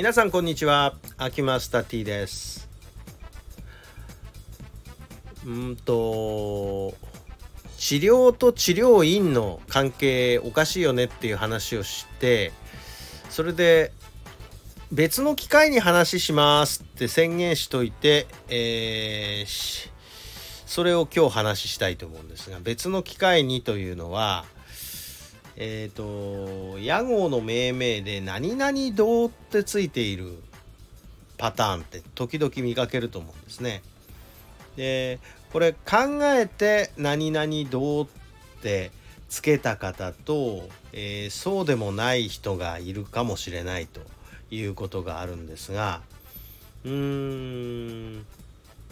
皆さんこんにちは、秋マスタ T です。治療と治療院の関係おかしいよねっていう話をして、それで別の機会に話しますって宣言しといて、それを今日話したいと思うんですが、別の機会にというのは屋号の命名で何々堂ってついているパターンって時々見かけると思うんですね。でこれ考えて何々堂ってつけた方と、そうでもない人がいるかもしれないということがあるんですが、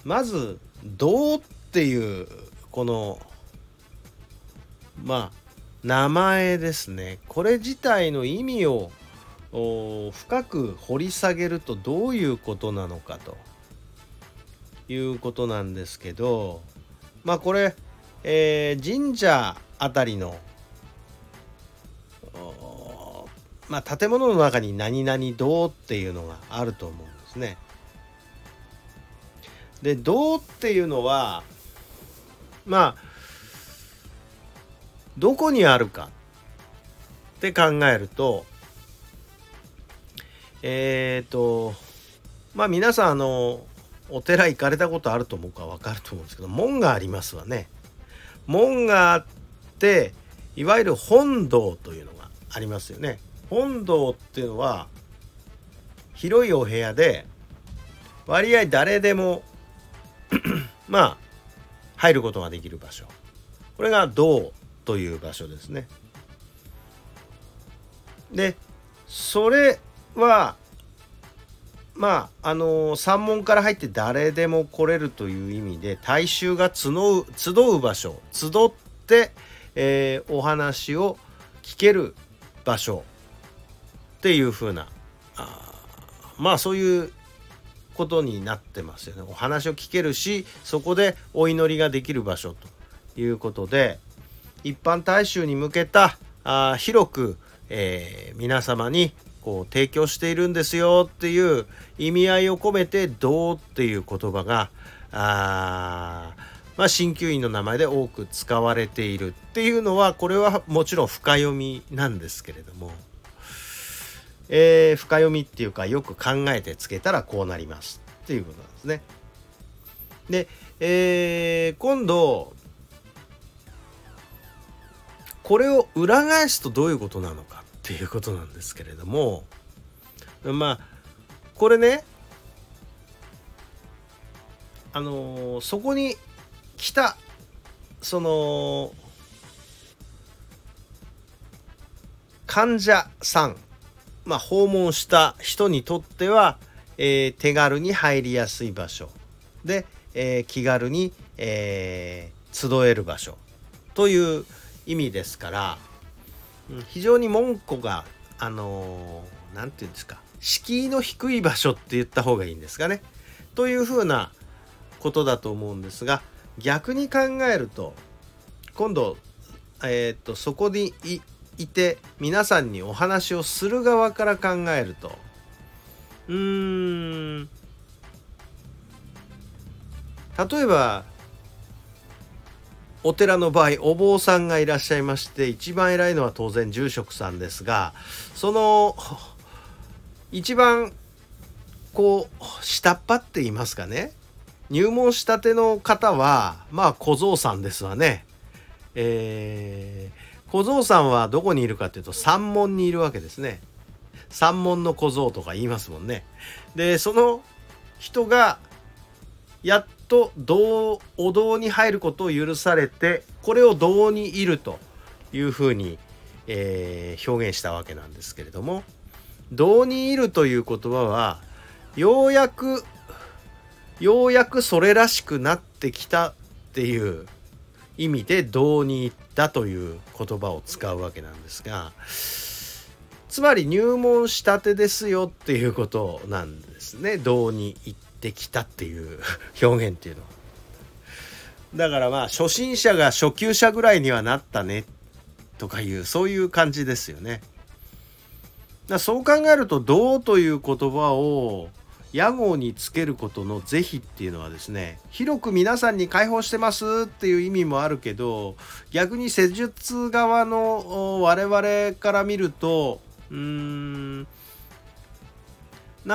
まず堂っていうこの名前ですね。これ自体の意味を深く掘り下げるとどういうことなのかということなんですけど、これ、神社あたりの、建物の中に何々堂っていうのがあると思うんですね。で堂っていうのはどこにあるかって考えると、皆さんお寺行かれたことあると思うか分かると思うんですけど、門がありますわね。門があっていわゆる本堂というのがありますよね。本堂っていうのは広いお部屋で割合誰でも入ることができる場所、これが堂という場所ですね。でそれは山門から入って誰でも来れるという意味で、大衆が集う場所、集って、お話を聞ける場所っていう風なそういうことになってますよね。お話を聞けるし、そこでお祈りができる場所ということで、一般大衆に向けた広く、皆様にこう提供しているんですよっていう意味合いを込めて堂っていう言葉が鍼灸院の名前で多く使われているっていうのは、これはもちろん深読みなんですけれども、深読みっていうかよく考えてつけたらこうなりますっていうことなんですね。で、今度これを裏返すとどういうことなのかっていうことなんですけれども、これね、そこに来たその患者さん、訪問した人にとっては、手軽に入りやすい場所で、気軽に、集える場所という意味ですから、非常に門戸がなんていうんですか、敷居の低い場所って言った方がいいんですかね、というふうなことだと思うんですが、逆に考えると今度、そこにいて皆さんにお話をする側から考えると、例えばお寺の場合、お坊さんがいらっしゃいまして、一番偉いのは当然住職さんですが、その一番下っ端って言いますかね、入門したての方は小僧さんですわね。小僧さんはどこにいるかというと山門にいるわけですね。山門の小僧とか言いますもんね。でその人がやっとお堂に入ることを許されて、これを堂にいるというふうに、表現したわけなんですけれども、堂にいるという言葉はようやくそれらしくなってきたっていう意味で堂に行ったという言葉を使うわけなんですが、つまり入門したてですよっていうことなんですね。堂に行ったできたっていう表現っていうのは、だから初心者が初級者ぐらいにはなったねとかいう、そういう感じですよね。そう考えると道という言葉を屋号につけることの是非っていうのはですね、広く皆さんに開放してますっていう意味もあるけど、逆に施術側の我々から見るとな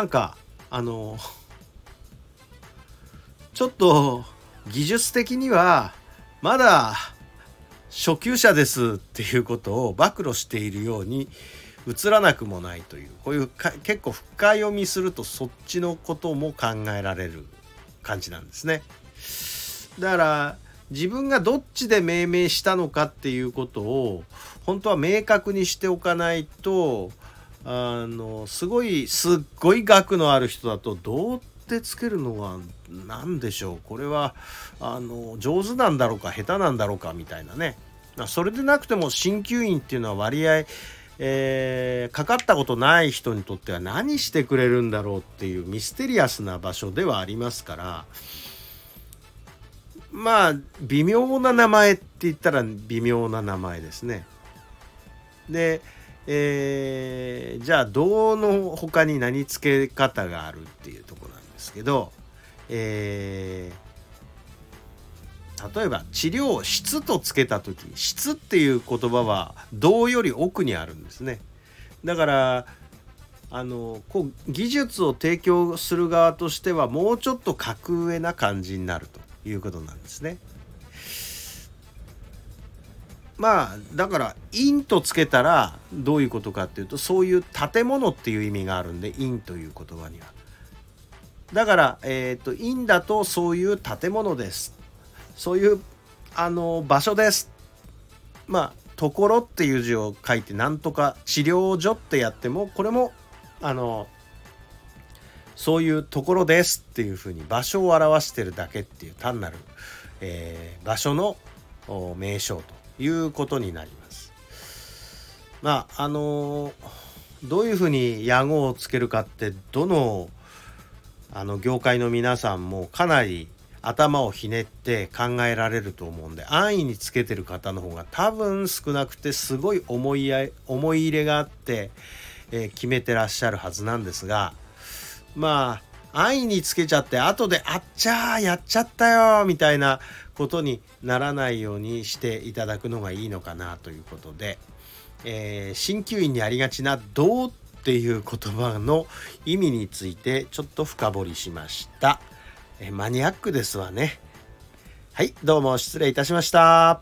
んかちょっと技術的にはまだ初級者ですっていうことを暴露しているように映らなくもないという、こういう結構深読みするとそっちのことも考えられる感じなんですね。だから自分がどっちで命名したのかっていうことを本当は明確にしておかないと、すっごい額のある人だとどうってつけるのは何でしょう、これは上手なんだろうか下手なんだろうかみたいなね。それでなくても鍼灸院っていうのは割合かかったことない人にとっては何してくれるんだろうっていうミステリアスな場所ではありますから、まあ微妙な名前って言ったら微妙な名前ですね。で、じゃあ道の他に何付け方があるっていうところなんですけど、例えば治療室とつけたとき、室っていう言葉は道より奥にあるんですね。だからこう技術を提供する側としてはもうちょっと格上な感じになるということなんですね。まあだから院とつけたらどういうことかっていうと、そういう建物っていう意味があるんで院という言葉には。だから院だとそういう建物です、そういう場所です。まあところっていう字を書いてなんとか治療所ってやっても、これもそういうところですっていうふうに場所を表してるだけっていう単なる、場所の名称ということになります。まあどういうふうに屋号をつけるかって、どの業界の皆さんもかなり頭をひねって考えられると思うんで、安易につけてる方の方が多分少なくて、すごい思い入れがあって、決めてらっしゃるはずなんですが、まあ安易につけちゃって後であっちゃーやっちゃったよみたいなことにならないようにしていただくのがいいのかなということで、鍼灸院にありがちな道っていう言葉の意味についてちょっと深掘りしました。マニアックですわね。はい、どうも失礼いたしました。